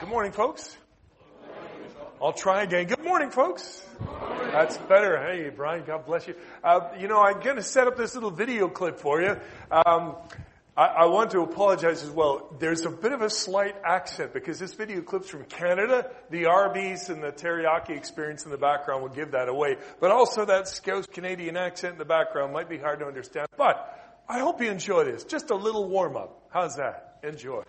Good morning, folks. Good morning. I'll try again. Good morning, folks. Good morning. That's better. Hey, Brian, God bless you. I'm going to set up this little video clip for you. I want to apologize as well. There's a bit of a slight accent because this video clip's from Canada. The Arby's and the teriyaki experience in the background will give that away. But also that Scouse Canadian accent in the background might be hard to understand. But I hope you enjoy this. Just a little warm-up. How's that? Enjoy.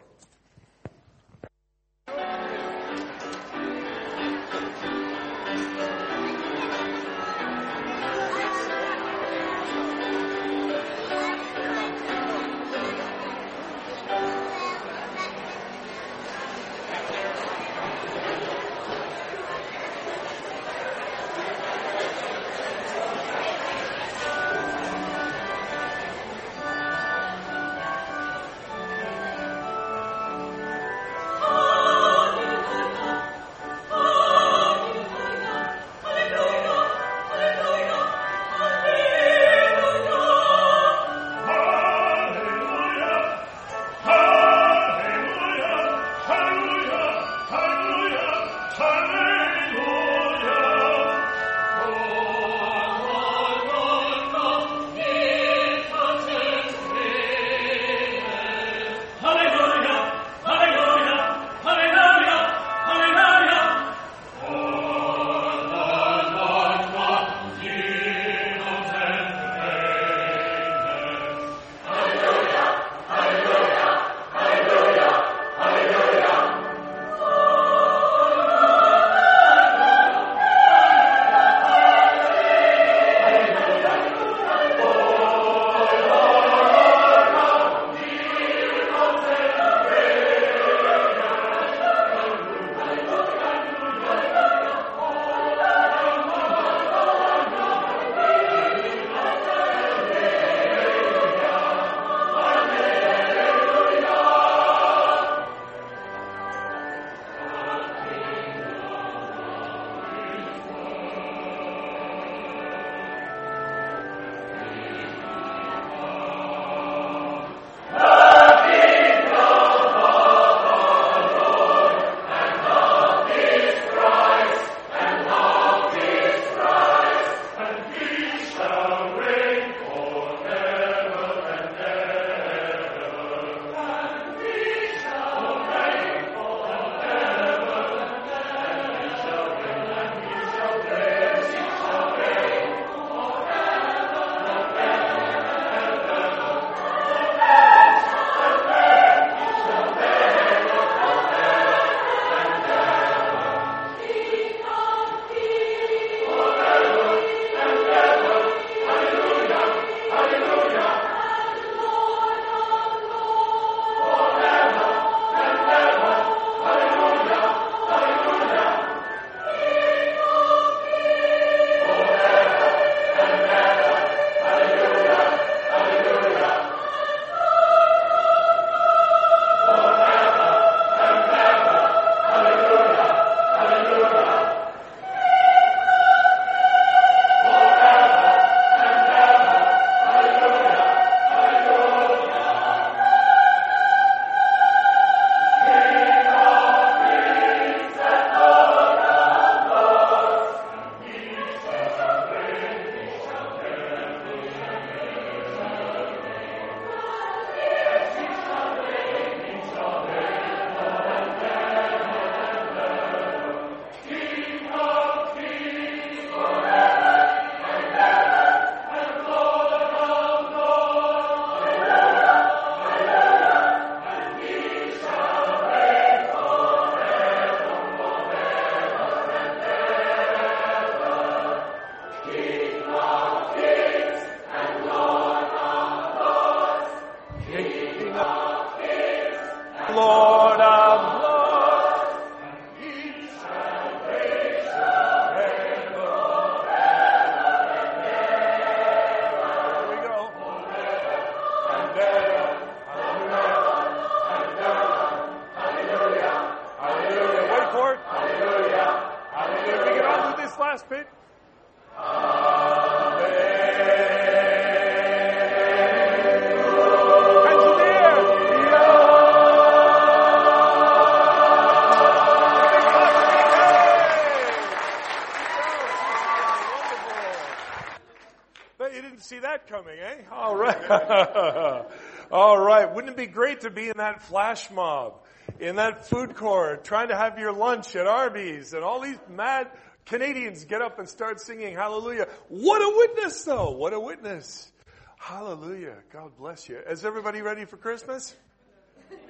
coming, eh? All right. All right. Wouldn't it be great to be in that flash mob, in that food court, trying to have your lunch at Arby's, and all these mad Canadians get up and start singing hallelujah. What a witness, though. What a witness. Hallelujah. God bless you. Is everybody ready for Christmas?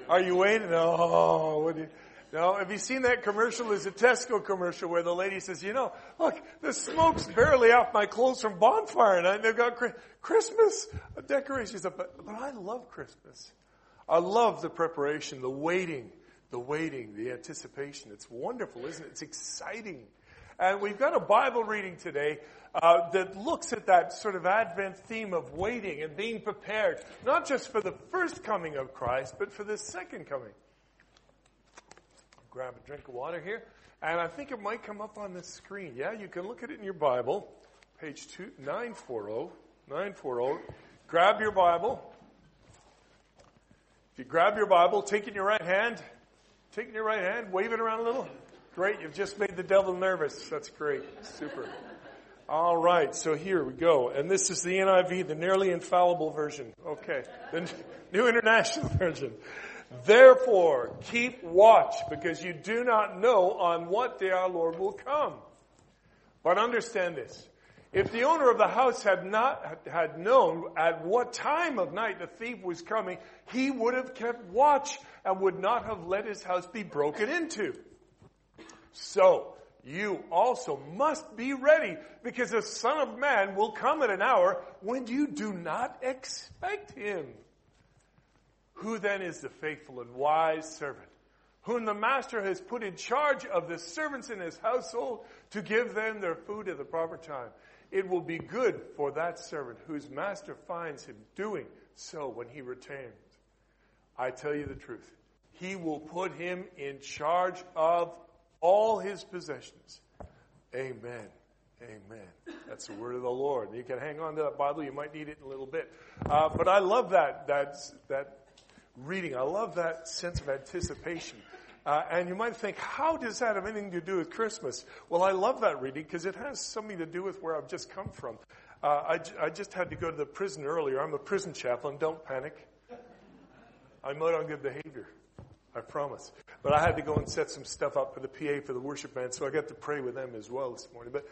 Are you waiting? Oh, what do you... Now, have you seen that commercial? It's a Tesco commercial where the lady says, you know, look, the smoke's barely off my clothes from bonfire, and they've got Christmas decorations up. But I love Christmas. I love the preparation, the waiting, the anticipation. It's wonderful, isn't it? It's exciting. And we've got a Bible reading today that looks at that sort of Advent theme of waiting and being prepared, not just for the first coming of Christ, but for the second coming. Grab a drink of water here. And I think it might come up on the screen. Yeah, you can look at it in your Bible. Page 940. 940. Grab your Bible. If you grab your Bible, take it in your right hand. Take it in your right hand. Wave it around a little. Great. You've just made the devil nervous. That's great. Super. All right. So here we go. And this is the NIV, the nearly infallible version. Okay. The New International Version. Therefore, keep watch, because you do not know on what day our Lord will come. But understand this. If the owner of the house had known at what time of night the thief was coming, he would have kept watch and would not have let his house be broken into. So, you also must be ready, because the Son of Man will come at an hour when you do not expect him. Who then is the faithful and wise servant, whom the master has put in charge of the servants in his household to give them their food at the proper time? It will be good for that servant whose master finds him doing so when he returns. I tell you the truth, he will put him in charge of all his possessions. Amen. Amen. That's the word of the Lord. You can hang on to that Bible. You might need it in a little bit. But I love that reading. I love that sense of anticipation. And you might think, how does that have anything to do with Christmas? Well, I love that reading because it has something to do with where I've just come from. I just had to go to the prison earlier. I'm a prison chaplain. Don't panic. I'm not on good behavior. I promise. But I had to go and set some stuff up for the PA for the worship band, so I got to pray with them as well this morning. But,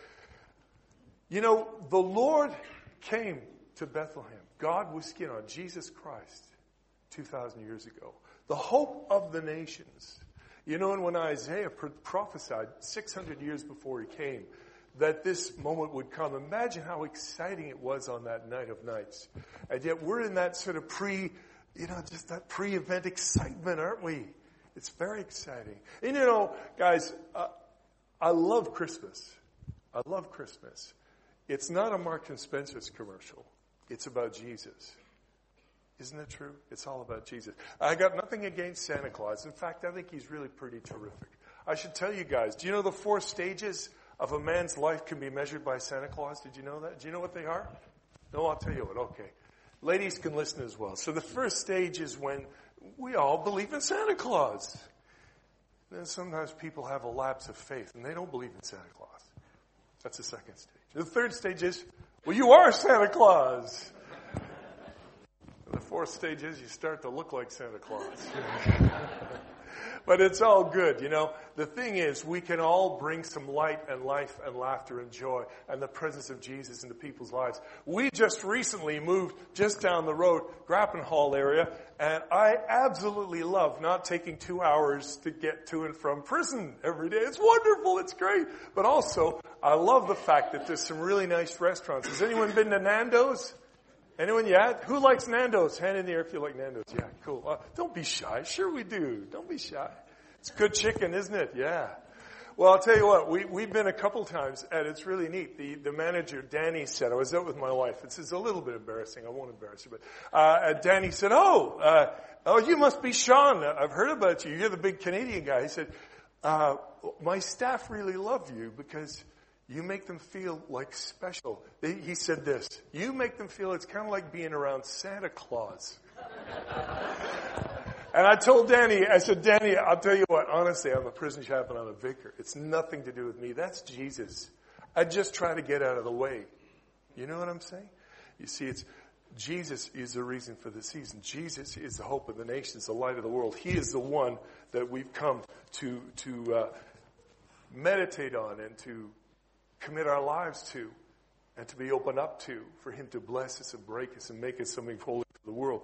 you know, the Lord came to Bethlehem. God was skin on Jesus Christ. 2,000 years ago. The hope of the nations. You know, and when Isaiah prophesied 600 years before he came that this moment would come, imagine how exciting it was on that night of nights. And yet we're in that sort of pre-event excitement, aren't we? It's very exciting. And you know, guys, I love Christmas. I love Christmas. It's not a Marks and Spencer's commercial. It's about Jesus. Isn't that true? It's all about Jesus. I got nothing against Santa Claus. In fact, I think he's really pretty terrific. I should tell you guys, do you know the 4 stages of a man's life can be measured by Santa Claus? Did you know that? Do you know what they are? No, I'll tell you what. Okay. Ladies can listen as well. So the first stage is when we all believe in Santa Claus. Then sometimes people have a lapse of faith and they don't believe in Santa Claus. That's the second stage. The third stage is, well, you are Santa Claus. The fourth stage is you start to look like Santa Claus. But it's all good, you know. The thing is, we can all bring some light and life and laughter and joy and the presence of Jesus into people's lives. We just recently moved just down the road, Grappenhall area, and I absolutely love not taking 2 hours to get to and from prison every day. It's wonderful. It's great. But also, I love the fact that there's some really nice restaurants. Has anyone been to Nando's? Anyone yet? Who likes Nando's? Hand in the air if you like Nando's. Yeah, cool. Don't be shy. Sure we do. Don't be shy. It's good chicken, isn't it? Yeah. Well, I'll tell you what. We've been a couple times, and it's really neat. The manager, Danny, said, I was out with my wife. This is a little bit embarrassing. I won't embarrass you. But Danny said, oh, you must be Sean. I've heard about you. You're the big Canadian guy. He said, my staff really love you because... you make them feel like special. He said this, you make them feel it's kind of like being around Santa Claus. And I told Danny, I said, Danny, I'll tell you what, honestly, I'm a prison chaplain, I'm a vicar. It's nothing to do with me. That's Jesus. I just try to get out of the way. You know what I'm saying? You see, it's Jesus is the reason for the season. Jesus is the hope of the nations, the light of the world. He is the one that we've come to meditate on and to commit our lives to and to be open up to, for him to bless us and break us and make us something holy for the world.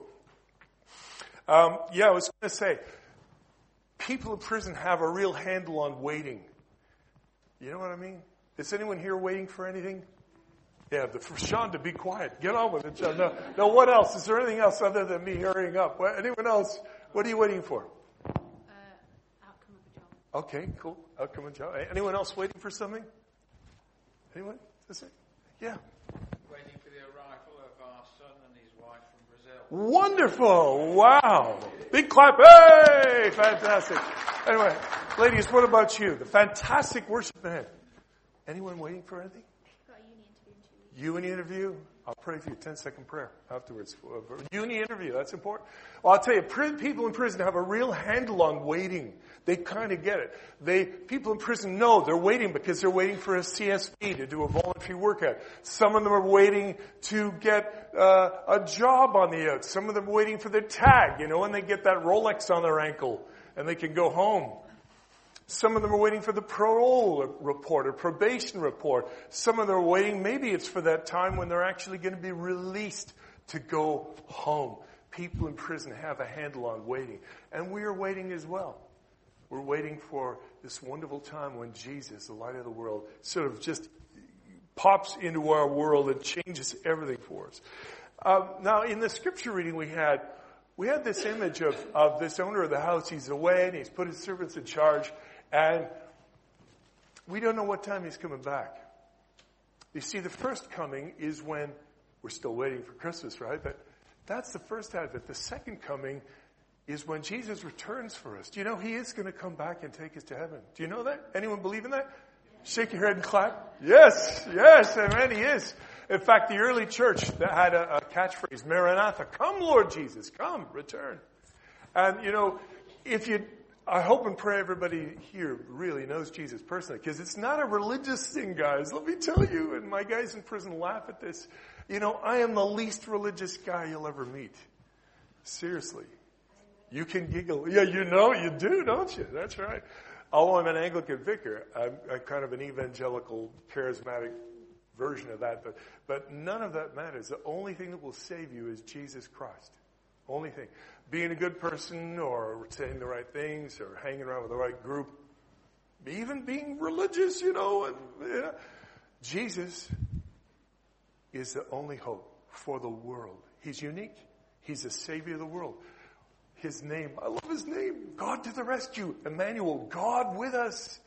I was going to say, people in prison have a real handle on waiting. You know what I mean? Is anyone here waiting for anything? Yeah, for Sean to be quiet. Get on with it, Sean. No, what else? Is there anything else other than me hurrying up? Anyone else? What are you waiting for? Outcome of a job. Okay, cool. Outcome of a job. Anyone else waiting for something? Anyone? That's it? Yeah. Waiting for the arrival of our son and his wife from Brazil. Wonderful. Wow. Big clap. Hey! Fantastic. Anyway, ladies, what about you? The fantastic worship band. Anyone waiting for anything? Got a uni interview in 2 weeks. Uni interview? I'll pray for you. 10-second prayer afterwards. Uni interview. That's important. Well, I'll tell you, people in prison have a real handle on waiting. They kind of get it. People in prison know they're waiting because they're waiting for a CSP to do a voluntary workout. Some of them are waiting to get a job on the out. Some of them are waiting for their tag, and they get that Rolex on their ankle and they can go home. Some of them are waiting for the parole report or probation report. Some of them are waiting, maybe it's for that time when they're actually going to be released to go home. People in prison have a handle on waiting. And we are waiting as well. We're waiting for this wonderful time when Jesus, the light of the world, sort of just pops into our world and changes everything for us. Now, in the scripture reading we had this image of this owner of the house. He's away and he's put his servants in charge, and we don't know what time he's coming back. You see, the first coming is when we're still waiting for Christmas, right? But that's the first advent. The second coming is when Jesus returns for us. Do you know he is going to come back and take us to heaven? Do you know that? Anyone believe in that? Yes. Shake your head and clap. Yes, yes, amen, he is. In fact, the early church that had a catchphrase, Maranatha, come Lord Jesus, come, return. And I hope and pray everybody here really knows Jesus personally, because it's not a religious thing, guys. Let me tell you, and my guys in prison laugh at this. I am the least religious guy you'll ever meet. Seriously. You can giggle. Yeah, you do, don't you? That's right. Although I'm an Anglican vicar, I'm kind of an evangelical, charismatic version of that. But none of that matters. The only thing that will save you is Jesus Christ. Only thing. Being a good person or saying the right things or hanging around with the right group. Even being religious, Jesus is the only hope for the world. He's unique. He's the Savior of the world. His name. I love his name. God to the rescue. Emmanuel, God with us.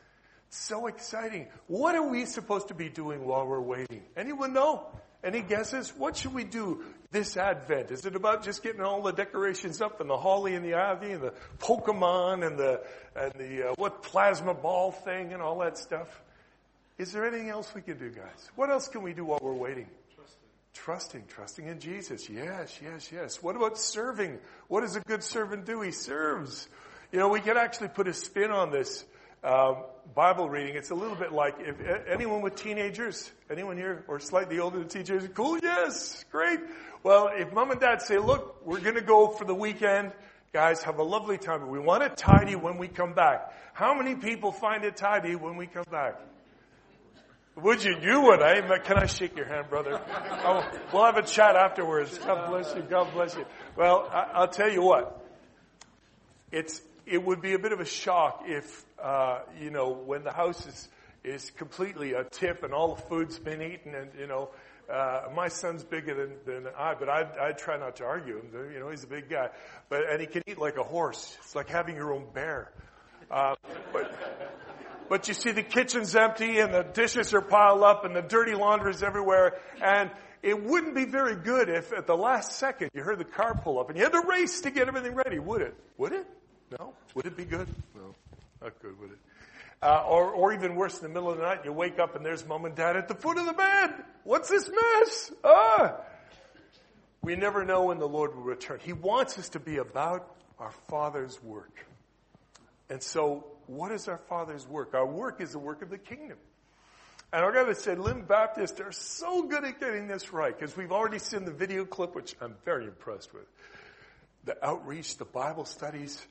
So exciting. What are we supposed to be doing while we're waiting? Anyone know? Any guesses? What should we do this Advent? Is it about just getting all the decorations up and the holly and the ivy and the Pokemon and the plasma ball thing and all that stuff? Is there anything else we can do, guys? What else can we do while we're waiting? Trusting in Jesus. Yes, yes, yes. What about serving? What does a good servant do? He serves. We can actually put a spin on this Bible reading. It's a little bit like, if anyone with teenagers, anyone here or slightly older than teenagers, cool, yes, great. Well, if mom and dad say, look, we're going to go for the weekend, guys, have a lovely time, but we want it tidy when we come back. How many people find it tidy when we come back? Would you? You would. Can I shake your hand, brother? We'll have a chat afterwards. God bless you. God bless you. Well, I'll tell you what. It would be a bit of a shock if, when the house is completely a tip and all the food's been eaten and, my son's bigger than I, but I try not to argue him. He's a big guy. And he can eat like a horse. It's like having your own bear. But you see the kitchen's empty and the dishes are piled up and the dirty laundry's everywhere. And it wouldn't be very good if at the last second you heard the car pull up and you had to race to get everything ready, would it? Would it? No? Would it be good? No. Not good, would it? Or even worse, in the middle of the night you wake up and there's mom and dad at the foot of the bed. What's this mess? We never know when the Lord will return. He wants us to be about our Father's work. And so, what is our Father's work? Our work is the work of the kingdom. And I gotta say, Lynn Baptist, they're so good at getting this right, because we've already seen the video clip, which I'm very impressed with. The outreach, the Bible studies.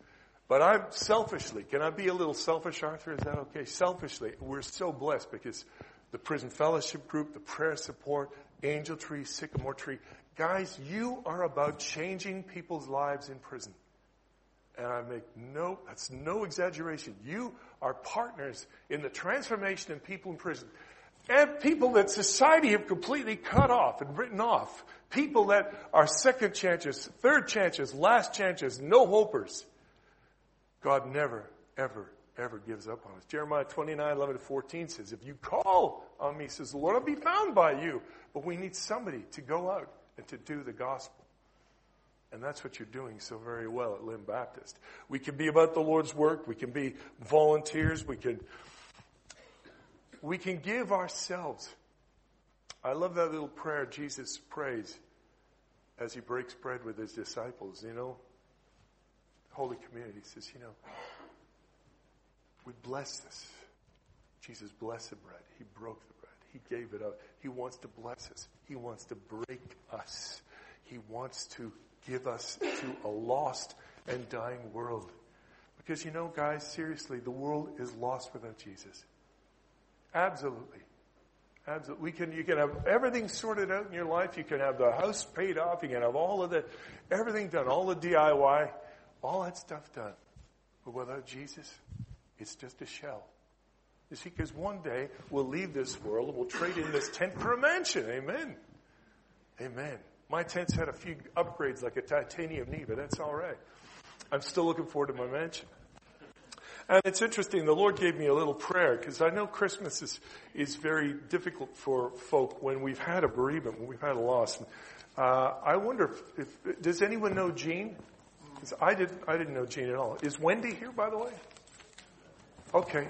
But I'm selfishly, can I be a little selfish, Arthur? Is that okay? Selfishly, we're so blessed because the prison fellowship group, the prayer support, Angel Tree, Sycamore Tree. Guys, you are about changing people's lives in prison. And I make that's no exaggeration. You are partners in the transformation in people in prison. And people that society have completely cut off and written off. People that are second chances, third chances, last chances, no hopers. God never, ever, ever gives up on us. Jeremiah 29:11-14 says, if you call on me, says the Lord, I'll be found by you. But we need somebody to go out and to do the gospel. And that's what you're doing so very well at Lynn Baptist. We can be about the Lord's work. We can be volunteers. We can give ourselves. I love that little prayer Jesus prays as he breaks bread with his disciples, you know. Holy Community says, you know, we bless this. Jesus blessed the bread. He broke the bread. He gave it up. He wants to bless us. He wants to break us. He wants to give us to a lost and dying world. Because, you know, guys, seriously, the world is lost without Jesus. Absolutely. Absolutely. You can have everything sorted out in your life. You can have the house paid off. You can have everything done, all the DIY. All that stuff done. But without Jesus, it's just a shell. You see, because one day we'll leave this world and we'll trade in this tent for a mansion. Amen. Amen. My tent's had a few upgrades like a titanium knee, but that's all right. I'm still looking forward to my mansion. And it's interesting, the Lord gave me a little prayer, because I know Christmas is very difficult for folk when we've had a bereavement, when we've had a loss. I wonder, does anyone know Jean? I didn't know Jean at all. Is Wendy here, by the way? Okay.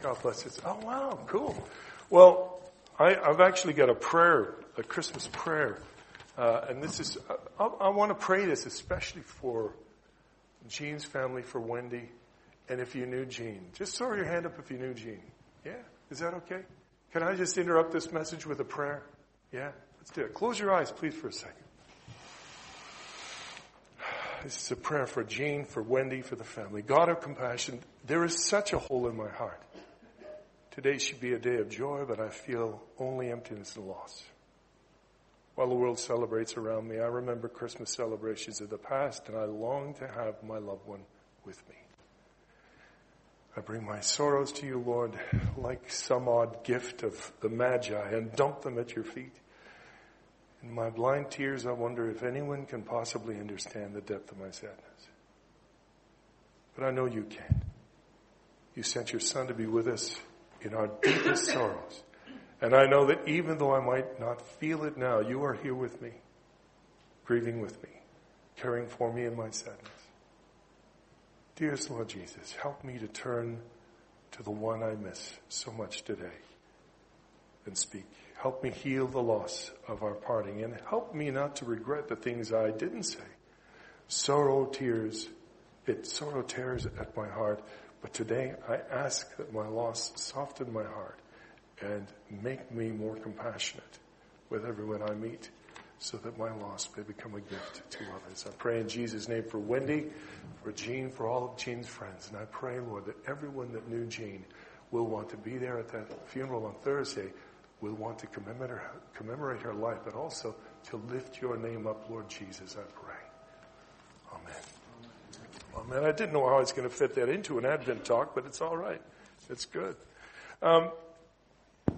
God bless us. Oh, wow. Cool. Well, I've actually got a Christmas prayer. And this is, I want to pray this especially for Jean's family, for Wendy, and if you knew Jean. Just throw your hand up if you knew Jean. Yeah? Is that okay? Can I just interrupt this message with a prayer? Yeah? Let's do it. Close your eyes, please, for a second. This is a prayer for Jean, for Wendy, for the family. God of compassion, there is such a hole in my heart. Today should be a day of joy, but I feel only emptiness and loss. While the world celebrates around me, I remember Christmas celebrations of the past, and I long to have my loved one with me. I bring my sorrows to you, Lord, like some odd gift of the Magi, and dump them at your feet. In my blind tears, I wonder if anyone can possibly understand the depth of my sadness. But I know you can. You sent your Son to be with us in our deepest sorrows. And I know that even though I might not feel it now, you are here with me, grieving with me, caring for me in my sadness. Dearest Lord Jesus, help me to turn to the one I miss so much today and speak. Help me heal the loss of our parting, and help me not to regret the things I didn't say. Sorrow tears at my heart, but today I ask that my loss soften my heart and make me more compassionate with everyone I meet, so that my loss may become a gift to others. I pray in Jesus' name for Wendy, for Jean, for all of Jean's friends, and I pray, Lord, that everyone that knew Jean will want to be there at that funeral on Thursday. We'll want to commemorate her life, but also to lift your name up, Lord Jesus, I pray. Amen. Amen. I didn't know how I was going to fit that into an Advent talk, but it's all right. It's good. I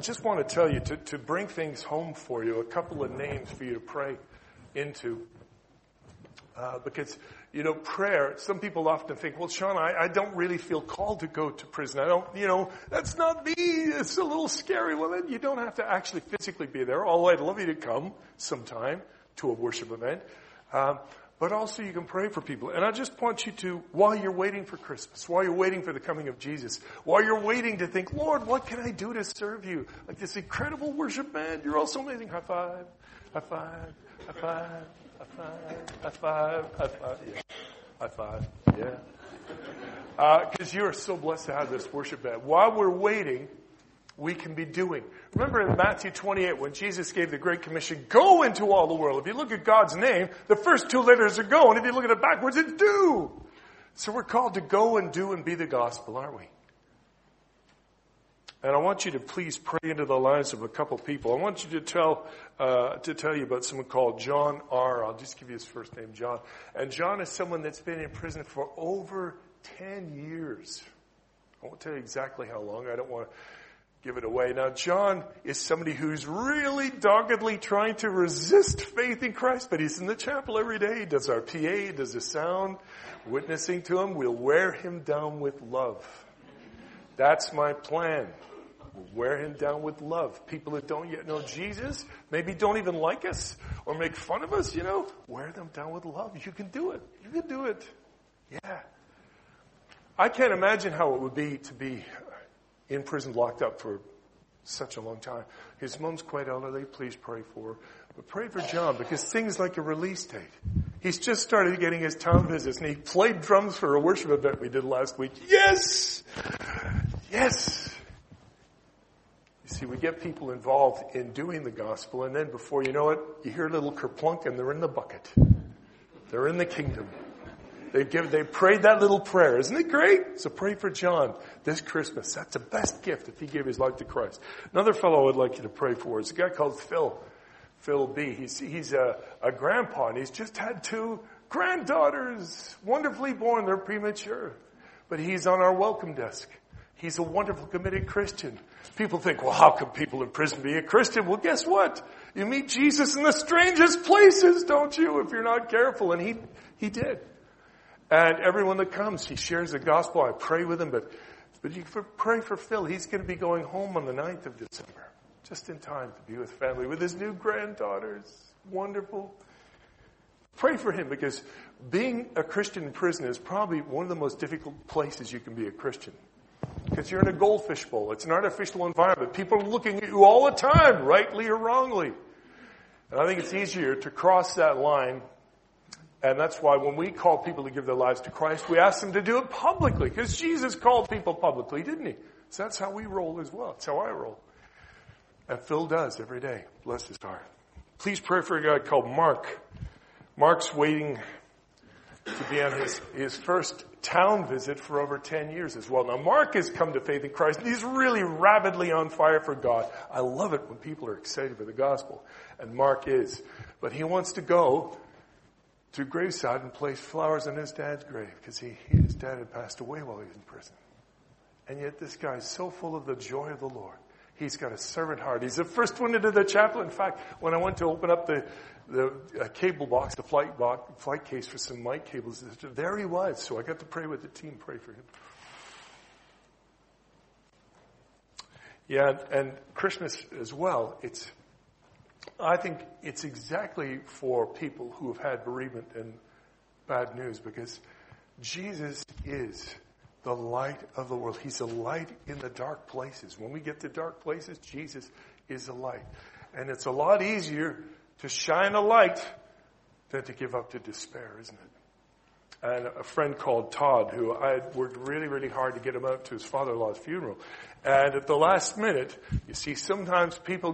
just want to tell you, to bring things home for you, a couple of names for you to pray into. Because, you know, prayer, some people often think, well, Sean, I don't really feel called to go to prison. I don't, you know, that's not me. It's a little scary. Well, then you don't have to actually physically be there. Although I'd love you to come sometime to a worship event. But also you can pray for people. And I just want you to, while you're waiting for Christmas, while you're waiting for the coming of Jesus, while you're waiting to think, Lord, what can I do to serve you? Like this incredible worship band. You're all so amazing. High five, high five, high five. High five, high five, high five, yeah. High five, yeah. Because you are so blessed to have this worship band. While we're waiting, we can be doing. Remember in Matthew 28, when Jesus gave the Great Commission, go into all the world. If you look at God's name, the first two letters are go, and if you look at it backwards, it's do. So we're called to go and do and be the gospel, aren't we? And I want you to please pray into the lives of a couple people. I want you to tell you about someone called John R. I'll just give you his first name, John. And John is someone that's been in prison for over 10 years. I won't tell you exactly how long. I don't want to give it away. Now, John is somebody who's really doggedly trying to resist faith in Christ, but he's in the chapel every day. He does our PA, he does the sound, witnessing to him. We'll wear him down with love. That's my plan. We'll wear him down with love. People that don't yet know Jesus, maybe don't even like us or make fun of us, wear them down with love. You can do it. You can do it. Yeah. I can't imagine how it would be to be in prison, locked up for such a long time. His mom's quite elderly. Please pray for her. But pray for John, because things like a release date. He's just started getting his town visits, and he played drums for a worship event we did last week. Yes! Yes! You see, we get people involved in doing the gospel, and then before you know it, you hear a little kerplunk, and they're in the bucket. They're in the kingdom. They prayed that little prayer. Isn't it great? So pray for John this Christmas. That's the best gift, if he gave his life to Christ. Another fellow I'd like you to pray for is a guy called Phil B. He's a grandpa, and he's just had 2 granddaughters, wonderfully born. They're premature. But he's on our welcome desk. He's a wonderful, committed Christian. People think, well, how can people in prison be a Christian? Well, guess what? You meet Jesus in the strangest places, don't you, if you're not careful? And he did. And everyone that comes, he shares the gospel. I pray with him, but you pray for Phil. He's going to be going home on the 9th of December, just in time to be with family, with his new granddaughters. Wonderful. Pray for him, because being a Christian in prison is probably one of the most difficult places you can be a Christian. Because you're in a goldfish bowl. It's an artificial environment. People are looking at you all the time, rightly or wrongly. And I think it's easier to cross that line. And that's why when we call people to give their lives to Christ, we ask them to do it publicly, because Jesus called people publicly, didn't he? So that's how we roll as well. That's how I roll. And Phil does every day. Bless his heart. Please pray for a guy called Mark. Mark's waiting to be on his first town visit for over 10 years as well. Now, Mark has come to faith in Christ, and he's really rabidly on fire for God. I love it when people are excited by the gospel, and Mark is. But he wants to go to graveside and place flowers on his dad's grave, because his dad had passed away while he was in prison. And yet this guy is so full of the joy of the Lord. He's got a servant heart. He's the first one into the chapel. In fact, when I went to open up the cable box, the flight case for some mic cables, there he was. So I got to pray with the team, pray for him. Yeah, and Christmas as well, I think it's exactly for people who have had bereavement and bad news, because Jesus is the light of the world. He's a light in the dark places. When we get to dark places, Jesus is a light. And it's a lot easier to shine a light than to give up to despair, isn't it? And a friend called Todd, who I had worked really, really hard to get him out to his father-in-law's funeral. And at the last minute, you see, sometimes people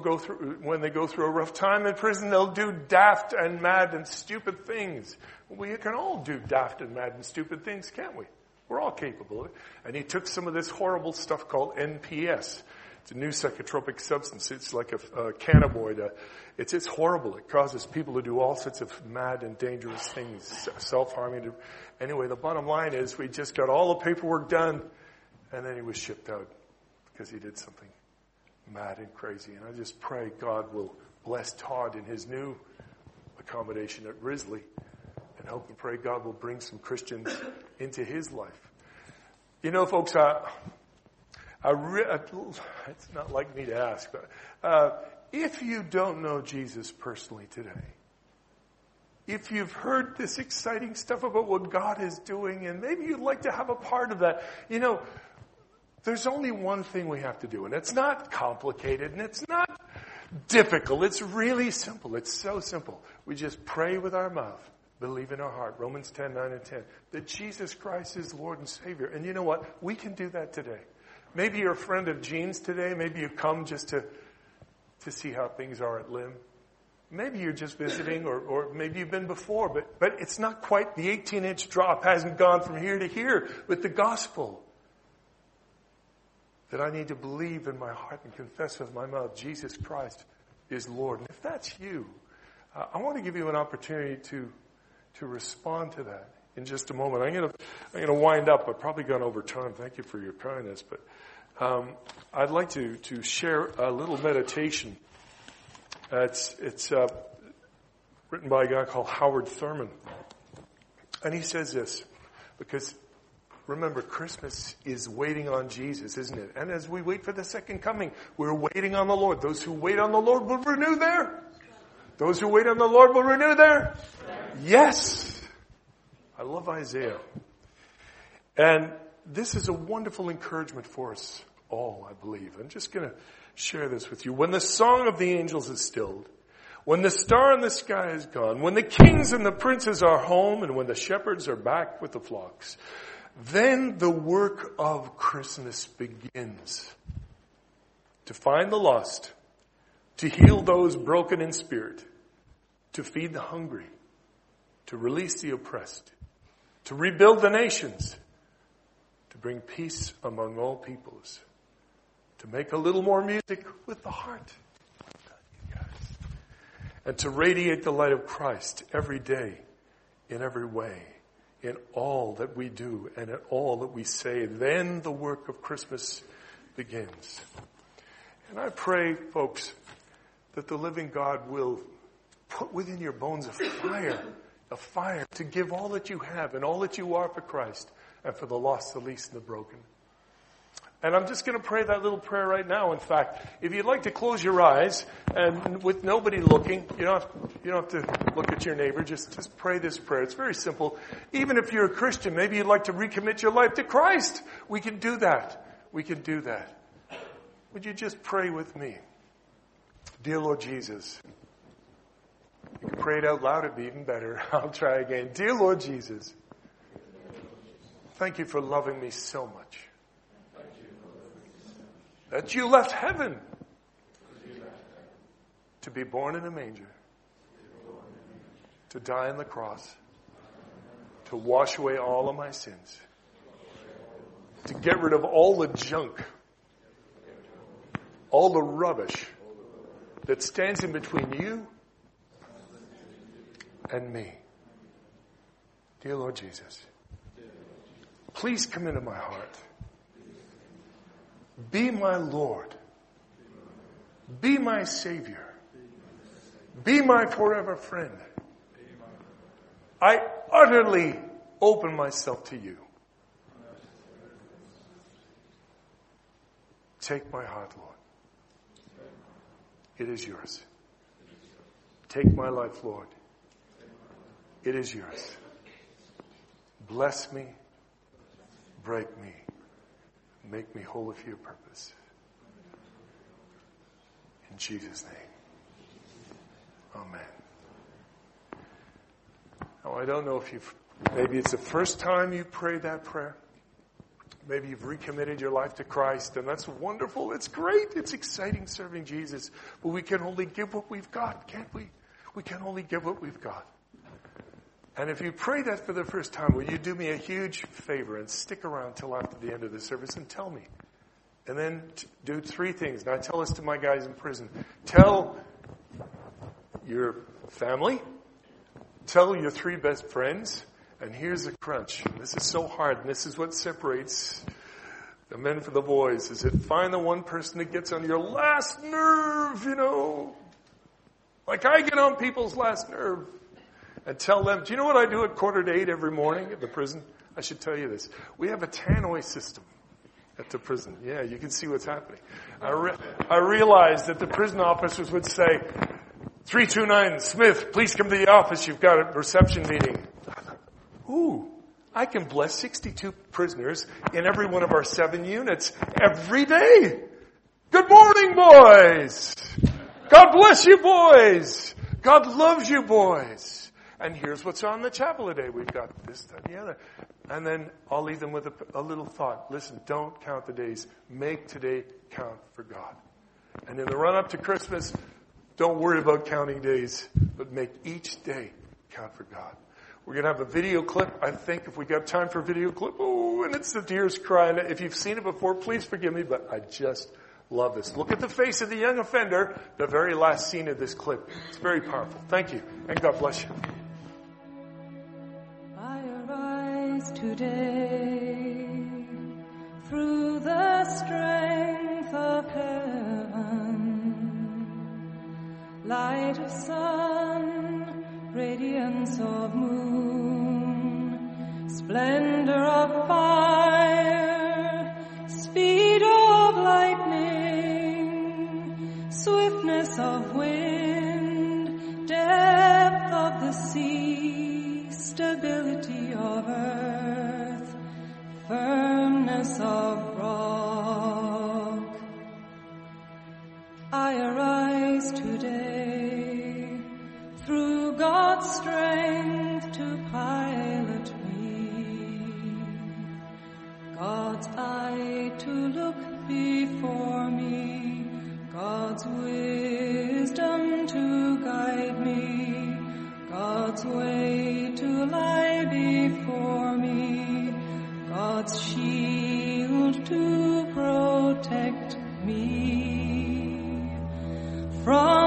when they go through a rough time in prison, they'll do daft and mad and stupid things. We can all do daft and mad and stupid things, can't we? We're all capable of it. And he took some of this horrible stuff called NPS. It's a new psychotropic substance. It's like a cannabinoid. It's horrible. It causes people to do all sorts of mad and dangerous things, self-harming. Anyway, the bottom line is we just got all the paperwork done, and then he was shipped out because he did something mad and crazy. And I just pray God will bless Todd in his new accommodation at Risley, and hope and pray God will bring some Christians into his life. Folks, it's not like me to ask, but if you don't know Jesus personally today, if you've heard this exciting stuff about what God is doing, and maybe you'd like to have a part of that, there's only one thing we have to do, and it's not complicated, and it's not difficult. It's really simple. It's so simple. We just pray with our mouth Believe in our heart, Romans 10, 9 and 10, that Jesus Christ is Lord and Savior. And you know what? We can do that today. Maybe you're a friend of Gene's today. Maybe you've come just to see how things are at Lynn. Maybe you're just visiting, or maybe you've been before, but it's not quite the 18-inch drop hasn't gone from here to here with the gospel. That I need to believe in my heart and confess with my mouth, Jesus Christ is Lord. And if that's you, I want to give you an opportunity to respond to that in just a moment. I'm going to wind up. I've probably gone over time. Thank you for your kindness, but I'd like to share a little meditation. It's written by a guy called Howard Thurman. And he says this, because remember, Christmas is waiting on Jesus, isn't it? And as we wait for the second coming, we're waiting on the Lord. Those who wait on the Lord will renew their. Those who wait on the Lord will renew their. Yes. I love Isaiah. And this is a wonderful encouragement for us all, I believe. I'm just going to share this with you. When the song of the angels is stilled, when the star in the sky is gone, when the kings and the princes are home, and when the shepherds are back with the flocks, then the work of Christmas begins. To find the lost, to heal those broken in spirit, to feed the hungry, to release the oppressed, to rebuild the nations, to bring peace among all peoples, to make a little more music with the heart, and to radiate the light of Christ every day, in every way, in all that we do and in all that we say. Then the work of Christmas begins. And I pray, folks, that the living God will put within your bones a fire to give all that you have and all that you are for Christ and for the lost, the least, and the broken. And I'm just going to pray that little prayer right now. In fact, if you'd like to close your eyes and with nobody looking, you don't have to look at your neighbor. Just pray this prayer. It's very simple. Even if you're a Christian, maybe you'd like to recommit your life to Christ. We can do that. We can do that. Would you just pray with me? Dear Lord Jesus. You can pray it out loud. It'd be even better. I'll try again. Dear Lord Jesus, thank you for loving me so much. That you left heaven to be born in a manger, to die on the cross, to wash away all of my sins, to get rid of all the junk, all the rubbish that stands in between you and me. Dear Lord Jesus, please come into my heart. Be my Lord. Be my Savior. Be my forever friend. I utterly open myself to you. Take my heart, Lord. It is yours. Take my life, Lord. It is yours. Bless me. Break me. Make me whole for your purpose. In Jesus' name. Amen. Now, I don't know if maybe it's the first time you prayed that prayer. Maybe you've recommitted your life to Christ, and that's wonderful. It's great. It's exciting serving Jesus. But we can only give what we've got, can't we? We can only give what we've got. And if you pray that for the first time, will you do me a huge favor and stick around till after the end of the service and tell me? And then do three things. And I tell this to my guys in prison. Tell your family. Tell your three best friends. And here's the crunch. This is so hard. And this is what separates the men from the boys. Is it find the one person that gets on your last nerve, Like I get on people's last nerve. And tell them, do you know what I do at 7:45 every morning at the prison? I should tell you this. We have a tannoy system at the prison. Yeah, you can see what's happening. I realized that the prison officers would say, 329 Smith, please come to the office. You've got a reception meeting. I thought, ooh, I can bless 62 prisoners in every one of our 7 units every day. Good morning, boys. God bless you, boys. God loves you, boys. and here's what's on the chapel today. We've got this, that, the other. And then I'll leave them with a little thought. Listen, don't count the days. Make today count for God. And in the run-up to Christmas, don't worry about counting days, but make each day count for God. We're going to have a video clip, I think, if we got time for a video clip. Oh, and it's the deer's cry. And if you've seen it before, please forgive me, but I just love this. Look at the face of the young offender, the very last scene of this clip. It's very powerful. Thank you, and God bless you. I arise today through the strength of heaven, light of sun, radiance of moon, splendor of fire, speed of lightning, swiftness of wind, depth of the sea, stability of earth, firmness of rock. I arise today through God's strength to pilot me, God's eye to look before me, God's wisdom to guide me, God's way to lie before me, God's shield to protect me from